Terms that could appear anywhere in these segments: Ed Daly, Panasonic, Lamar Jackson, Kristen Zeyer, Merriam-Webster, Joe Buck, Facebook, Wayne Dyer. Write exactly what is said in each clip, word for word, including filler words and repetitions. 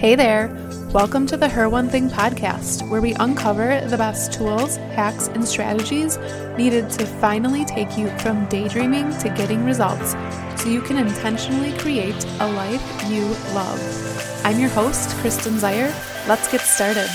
Hey there! Welcome to the Her One Thing podcast, where we uncover the best tools, hacks, and strategies needed to finally take you from daydreaming to getting results so you can intentionally create a life you love. I'm your host, Kristen Zeyer. Let's get started.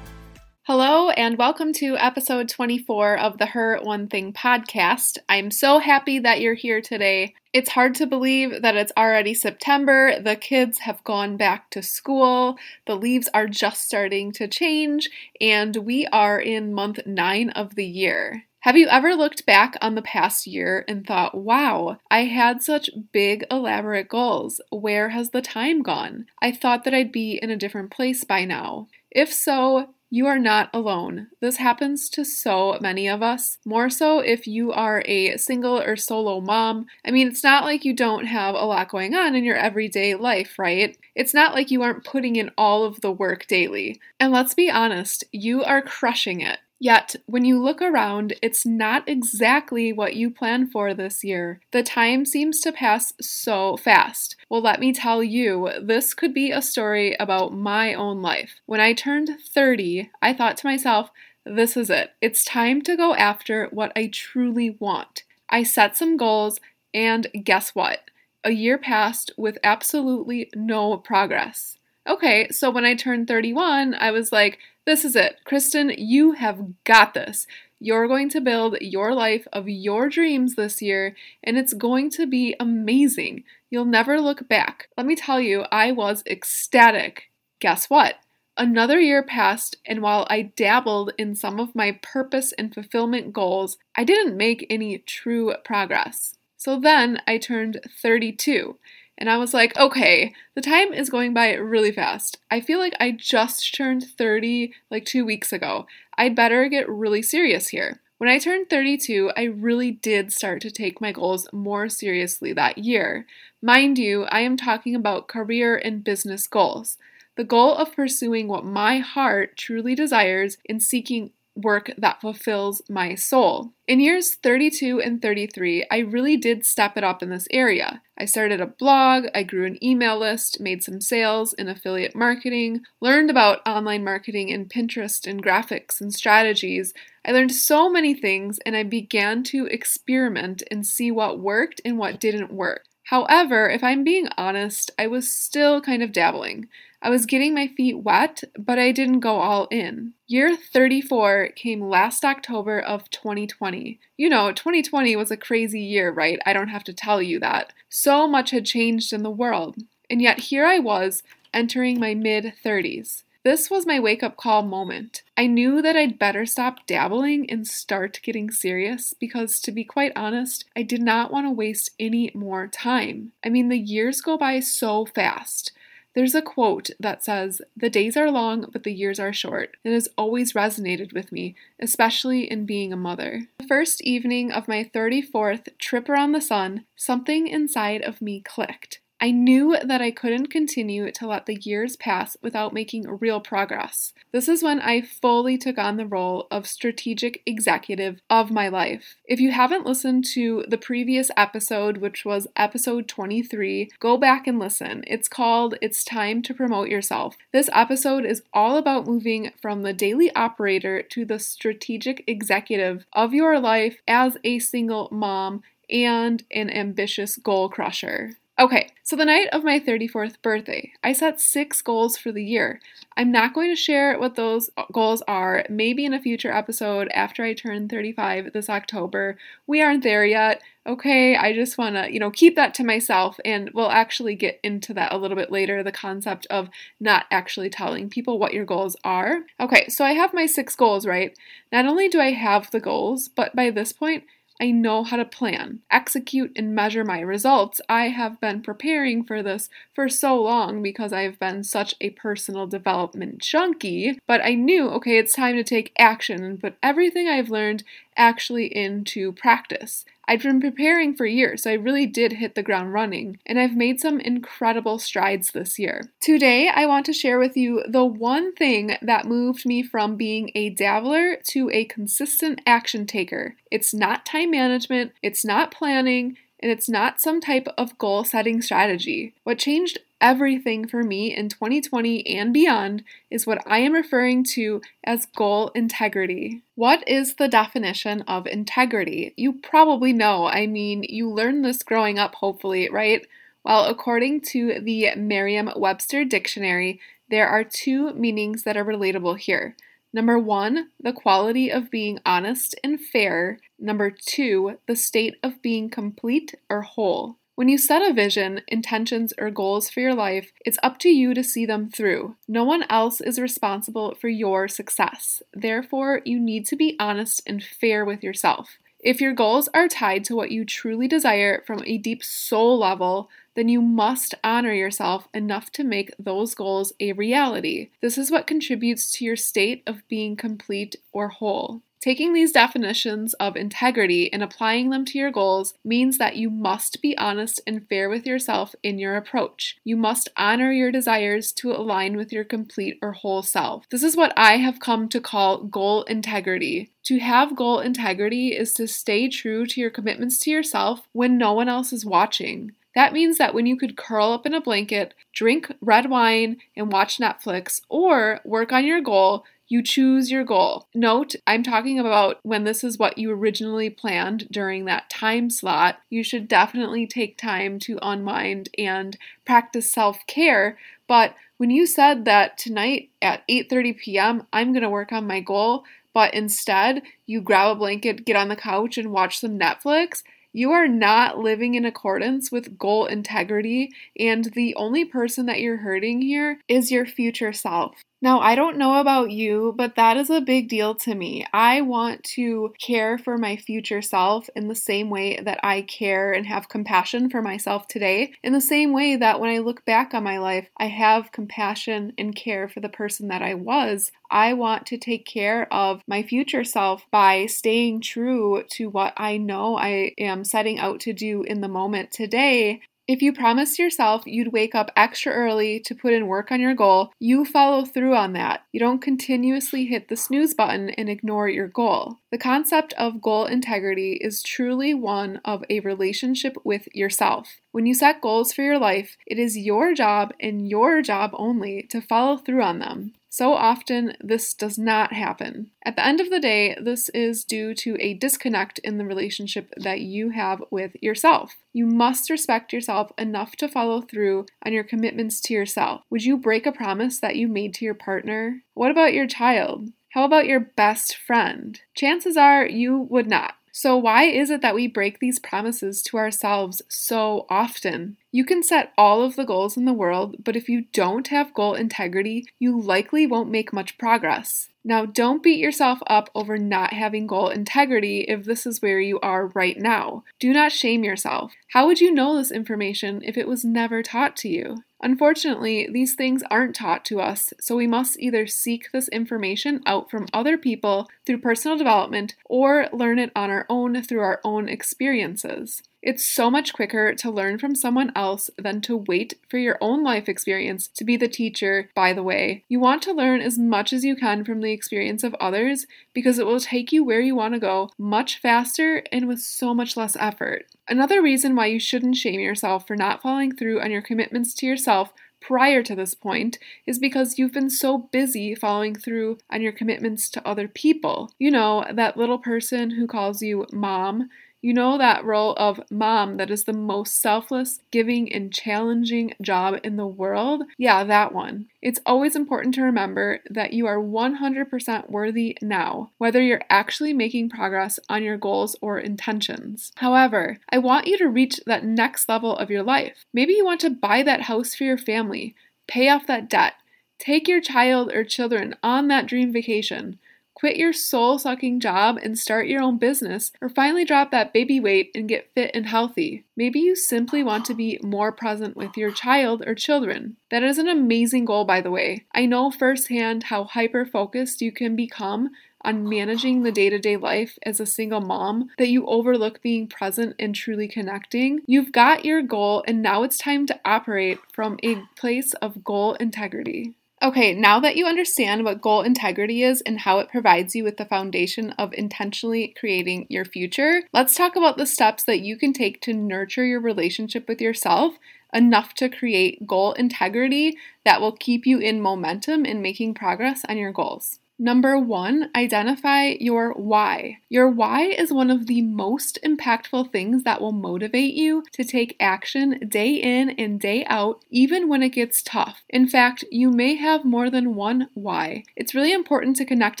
Hello and welcome to episode twenty-four of the Her One Thing podcast. I'm so happy that you're here today. It's hard to believe that it's already September, the kids have gone back to school, the leaves are just starting to change, and we are in month nine of the year. Have you ever looked back on the past year and thought, wow, I had such big, elaborate goals. Where has the time gone? I thought that I'd be in a different place by now. If so, you are not alone. This happens to so many of us, more so if you are a single or solo mom. I mean, it's not like you don't have a lot going on in your everyday life, right? It's not like you aren't putting in all of the work daily. And let's be honest, you are crushing it. Yet, when you look around, it's not exactly what you planned for this year. The time seems to pass so fast. Well, let me tell you, this could be a story about my own life. When I turned thirty, I thought to myself, this is it. It's time to go after what I truly want. I set some goals, and guess what? A year passed with absolutely no progress. Okay, so when I turned thirty-one, I was like, this is it. Kristen, you have got this. You're going to build your life of your dreams this year, and it's going to be amazing. You'll never look back. Let me tell you, I was ecstatic. Guess what? Another year passed, and while I dabbled in some of my purpose and fulfillment goals, I didn't make any true progress. So then I turned thirty-two. And I was like, okay, the time is going by really fast. I feel like I just turned thirty like two weeks ago. I'd better get really serious here. When I turned thirty-two, I really did start to take my goals more seriously that year. Mind you, I am talking about career and business goals. The goal of pursuing what my heart truly desires and seeking work that fulfills my soul. In years thirty-two and thirty-three, I really did step it up in this area. I started a blog, I grew an email list, made some sales in affiliate marketing, learned about online marketing and Pinterest and graphics and strategies. I learned so many things and I began to experiment and see what worked and what didn't work. However, if I'm being honest, I was still kind of dabbling. I was getting my feet wet, but I didn't go all in. Year thirty-four came last October of twenty twenty. You know, twenty twenty was a crazy year, right? I don't have to tell you that. So much had changed in the world. And yet here I was, entering my mid-thirties. This was my wake-up call moment. I knew that I'd better stop dabbling and start getting serious because, to be quite honest, I did not want to waste any more time. I mean, the years go by so fast. There's a quote that says, "The days are long, but the years are short," and has always resonated with me, especially in being a mother. The first evening of my thirty-fourth trip around the sun, something inside of me clicked. I knew that I couldn't continue to let the years pass without making real progress. This is when I fully took on the role of strategic executive of my life. If you haven't listened to the previous episode, which was episode twenty-three, go back and listen. It's called It's Time to Promote Yourself. This episode is all about moving from the daily operator to the strategic executive of your life as a single mom and an ambitious goal crusher. Okay, so the night of my thirty-fourth birthday, I set six goals for the year. I'm not going to share what those goals are. Maybe in a future episode after I turn thirty-five this October. We aren't there yet. Okay, I just want to, you know, keep that to myself, and we'll actually get into that a little bit later, the concept of not actually telling people what your goals are. Okay, so I have my six goals, right? Not only do I have the goals, but by this point, I know how to plan, execute, and measure my results. I have been preparing for this for so long because I've been such a personal development junkie, but I knew, okay, it's time to take action and put everything I've learned actually into practice. I'd been preparing for years, so I really did hit the ground running, and I've made some incredible strides this year. Today, I want to share with you the one thing that moved me from being a dabbler to a consistent action taker. It's not time management, it's not planning, and it's not some type of goal-setting strategy. What changed everything for me in twenty twenty and beyond is what I am referring to as goal integrity. What is the definition of integrity? You probably know. I mean, you learned this growing up, hopefully, right? Well, according to the Merriam-Webster dictionary, there are two meanings that are relatable here. Number one, the quality of being honest and fair. Number two, the state of being complete or whole. When you set a vision, intentions, or goals for your life, it's up to you to see them through. No one else is responsible for your success. Therefore, you need to be honest and fair with yourself. If your goals are tied to what you truly desire from a deep soul level, then you must honor yourself enough to make those goals a reality. This is what contributes to your state of being complete or whole. Taking these definitions of integrity and applying them to your goals means that you must be honest and fair with yourself in your approach. You must honor your desires to align with your complete or whole self. This is what I have come to call goal integrity. To have goal integrity is to stay true to your commitments to yourself when no one else is watching. That means that when you could curl up in a blanket, drink red wine, and watch Netflix, or work on your goal, you choose your goal. Note, I'm talking about when this is what you originally planned during that time slot. You should definitely take time to unwind and practice self-care, but when you said that tonight at eight thirty p.m., I'm going to work on my goal, but instead you grab a blanket, get on the couch, and watch some Netflix, you are not living in accordance with goal integrity, and the only person that you're hurting here is your future self. Now, I don't know about you, but that is a big deal to me. I want to care for my future self in the same way that I care and have compassion for myself today, in the same way that when I look back on my life, I have compassion and care for the person that I was. I want to take care of my future self by staying true to what I know I am setting out to do in the moment today. If you promised yourself you'd wake up extra early to put in work on your goal, you follow through on that. You don't continuously hit the snooze button and ignore your goal. The concept of goal integrity is truly one of a relationship with yourself. When you set goals for your life, it is your job and your job only to follow through on them. So often, this does not happen. At the end of the day, this is due to a disconnect in the relationship that you have with yourself. You must respect yourself enough to follow through on your commitments to yourself. Would you break a promise that you made to your partner? What about your child? How about your best friend? Chances are you would not. So why is it that we break these promises to ourselves so often? You can set all of the goals in the world, but if you don't have goal integrity, you likely won't make much progress. Now, don't beat yourself up over not having goal integrity if this is where you are right now. Do not shame yourself. How would you know this information if it was never taught to you? Unfortunately, these things aren't taught to us, so we must either seek this information out from other people through personal development or learn it on our own through our own experiences. It's so much quicker to learn from someone else than to wait for your own life experience to be the teacher, by the way. You want to learn as much as you can from the experience of others because it will take you where you want to go much faster and with so much less effort. Another reason why you shouldn't shame yourself for not following through on your commitments to yourself prior to this point is because you've been so busy following through on your commitments to other people. You know, that little person who calls you mom. You know that role of mom that is the most selfless, giving, and challenging job in the world? Yeah, that one. It's always important to remember that you are one hundred percent worthy now, whether you're actually making progress on your goals or intentions. However, I want you to reach that next level of your life. Maybe you want to buy that house for your family, pay off that debt, take your child or children on that dream vacation, quit your soul-sucking job and start your own business, or finally drop that baby weight and get fit and healthy. Maybe you simply want to be more present with your child or children. That is an amazing goal, by the way. I know firsthand how hyper-focused you can become on managing the day-to-day life as a single mom that you overlook being present and truly connecting. You've got your goal, and now it's time to operate from a place of goal integrity. Okay, now that you understand what goal integrity is and how it provides you with the foundation of intentionally creating your future, let's talk about the steps that you can take to nurture your relationship with yourself enough to create goal integrity that will keep you in momentum in making progress on your goals. Number one, identify your why. Your why is one of the most impactful things that will motivate you to take action day in and day out, even when it gets tough. In fact, you may have more than one why. It's really important to connect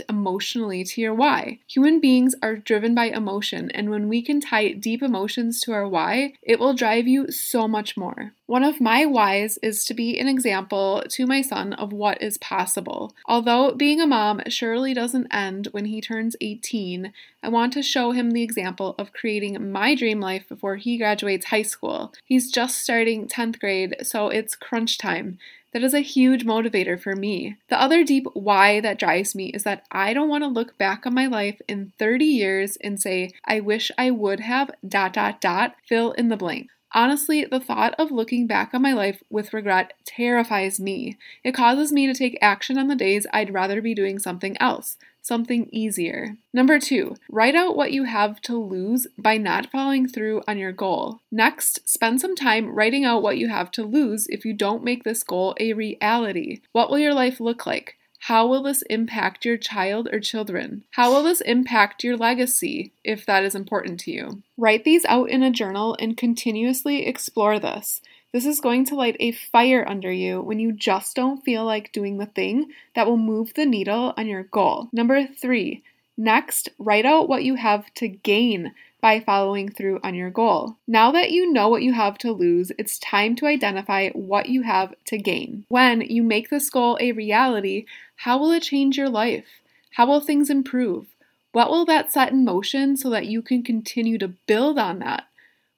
emotionally to your why. Human beings are driven by emotion, and when we can tie deep emotions to our why, it will drive you so much more. One of my whys is to be an example to my son of what is possible. Although being a mom surely doesn't end when he turns eighteen, I want to show him the example of creating my dream life before he graduates high school. He's just starting tenth grade, so it's crunch time. That is a huge motivator for me. The other deep why that drives me is that I don't want to look back on my life in thirty years and say, I wish I would have dot dot dot, fill in the blank. Honestly, the thought of looking back on my life with regret terrifies me. It causes me to take action on the days I'd rather be doing something else, something easier. Number two, write out what you have to lose by not following through on your goal. Next, spend some time writing out what you have to lose if you don't make this goal a reality. What will your life look like? How will this impact your child or children? How will this impact your legacy, if that is important to you? Write these out in a journal and continuously explore this. This is going to light a fire under you when you just don't feel like doing the thing that will move the needle on your goal. Number three, next, write out what you have to gain by following through on your goal. Now that you know what you have to lose, it's time to identify what you have to gain. When you make this goal a reality, how will it change your life? How will things improve? What will that set in motion so that you can continue to build on that?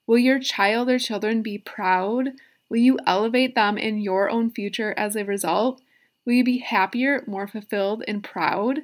Will your child or children be proud? Will you elevate them in your own future as a result? Will you be happier, more fulfilled, and proud?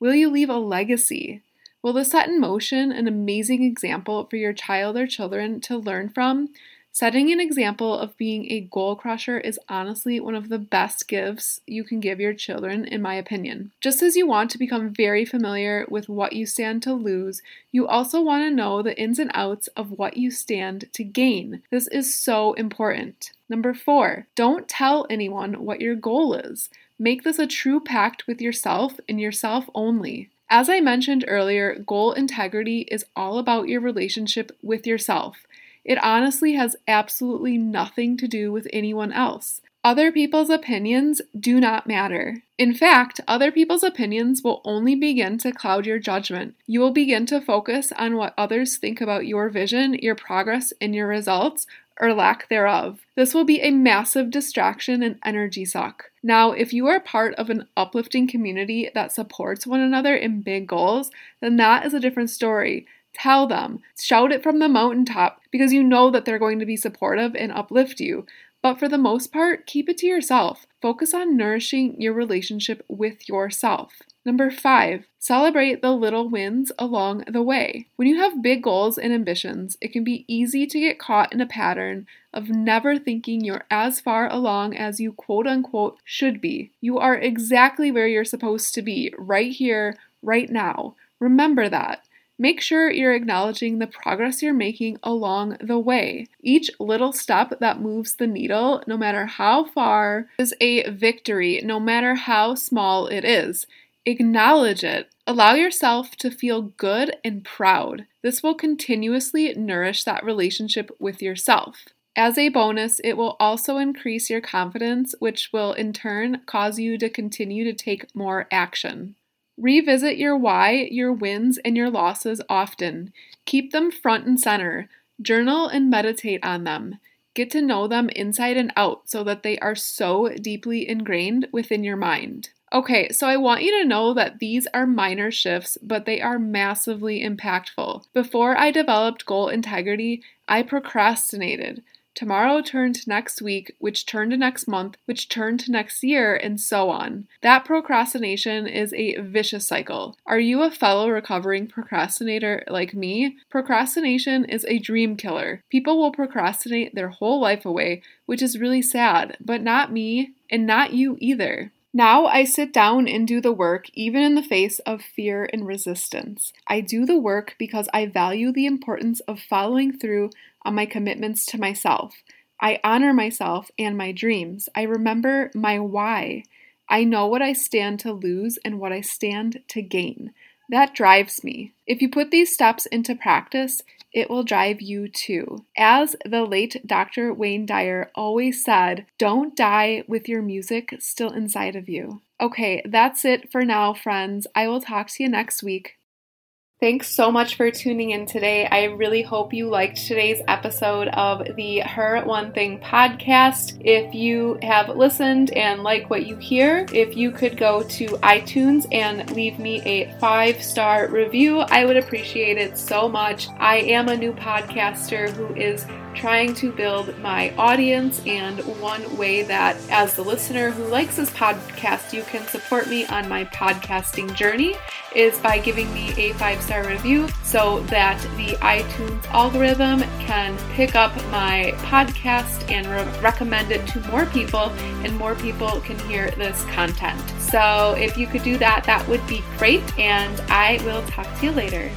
Will you leave a legacy? Will this set in motion an amazing example for your child or children to learn from? Setting an example of being a goal crusher is honestly one of the best gifts you can give your children, in my opinion. Just as you want to become very familiar with what you stand to lose, you also want to know the ins and outs of what you stand to gain. This is so important. Number four, don't tell anyone what your goal is. Make this a true pact with yourself and yourself only. As I mentioned earlier, goal integrity is all about your relationship with yourself. It honestly has absolutely nothing to do with anyone else. Other people's opinions do not matter. In fact, other people's opinions will only begin to cloud your judgment. You will begin to focus on what others think about your vision, your progress, and your results, or lack thereof. This will be a massive distraction and energy suck. Now, if you are part of an uplifting community that supports one another in big goals, then that is a different story. Tell them, shout it from the mountaintop, because you know that they're going to be supportive and uplift you. But for the most part, keep it to yourself. Focus on nourishing your relationship with yourself. Number five, celebrate the little wins along the way. When you have big goals and ambitions, it can be easy to get caught in a pattern of never thinking you're as far along as you quote unquote should be. You are exactly where you're supposed to be, right here, right now. Remember that. Make sure you're acknowledging the progress you're making along the way. Each little step that moves the needle, no matter how far, is a victory, no matter how small it is. Acknowledge it. Allow yourself to feel good and proud. This will continuously nourish that relationship with yourself. As a bonus, it will also increase your confidence, which will in turn cause you to continue to take more action. Revisit your why, your wins, and your losses often. Keep them front and center. Journal and meditate on them. Get to know them inside and out so that they are so deeply ingrained within your mind. Okay, so I want you to know that these are minor shifts, but they are massively impactful. Before I developed goal integrity, I procrastinated. Tomorrow turned to next week, which turned to next month, which turned to next year, and so on. That procrastination is a vicious cycle. Are you a fellow recovering procrastinator like me? Procrastination is a dream killer. People will procrastinate their whole life away, which is really sad, but not me, and not you either. Now I sit down and do the work, even in the face of fear and resistance. I do the work because I value the importance of following through on my commitments to myself. I honor myself and my dreams. I remember my why. I know what I stand to lose and what I stand to gain. That drives me. If you put these steps into practice, it will drive you too. As the late Doctor Wayne Dyer always said, don't die with your music still inside of you. Okay, that's it for now, friends. I will talk to you next week. Thanks so much for tuning in today. I really hope you liked today's episode of the Her One Thing podcast. If you have listened and like what you hear, if you could go to iTunes and leave me a five-star review, I would appreciate it so much. I am a new podcaster who is trying to build my audience, and one way that, as the listener who likes this podcast, you can support me on my podcasting journey is by giving me a five-star review so that the iTunes algorithm can pick up my podcast and re- recommend it to more people, and more people can hear this content. So if you could do that, that would be great, and I will talk to you later.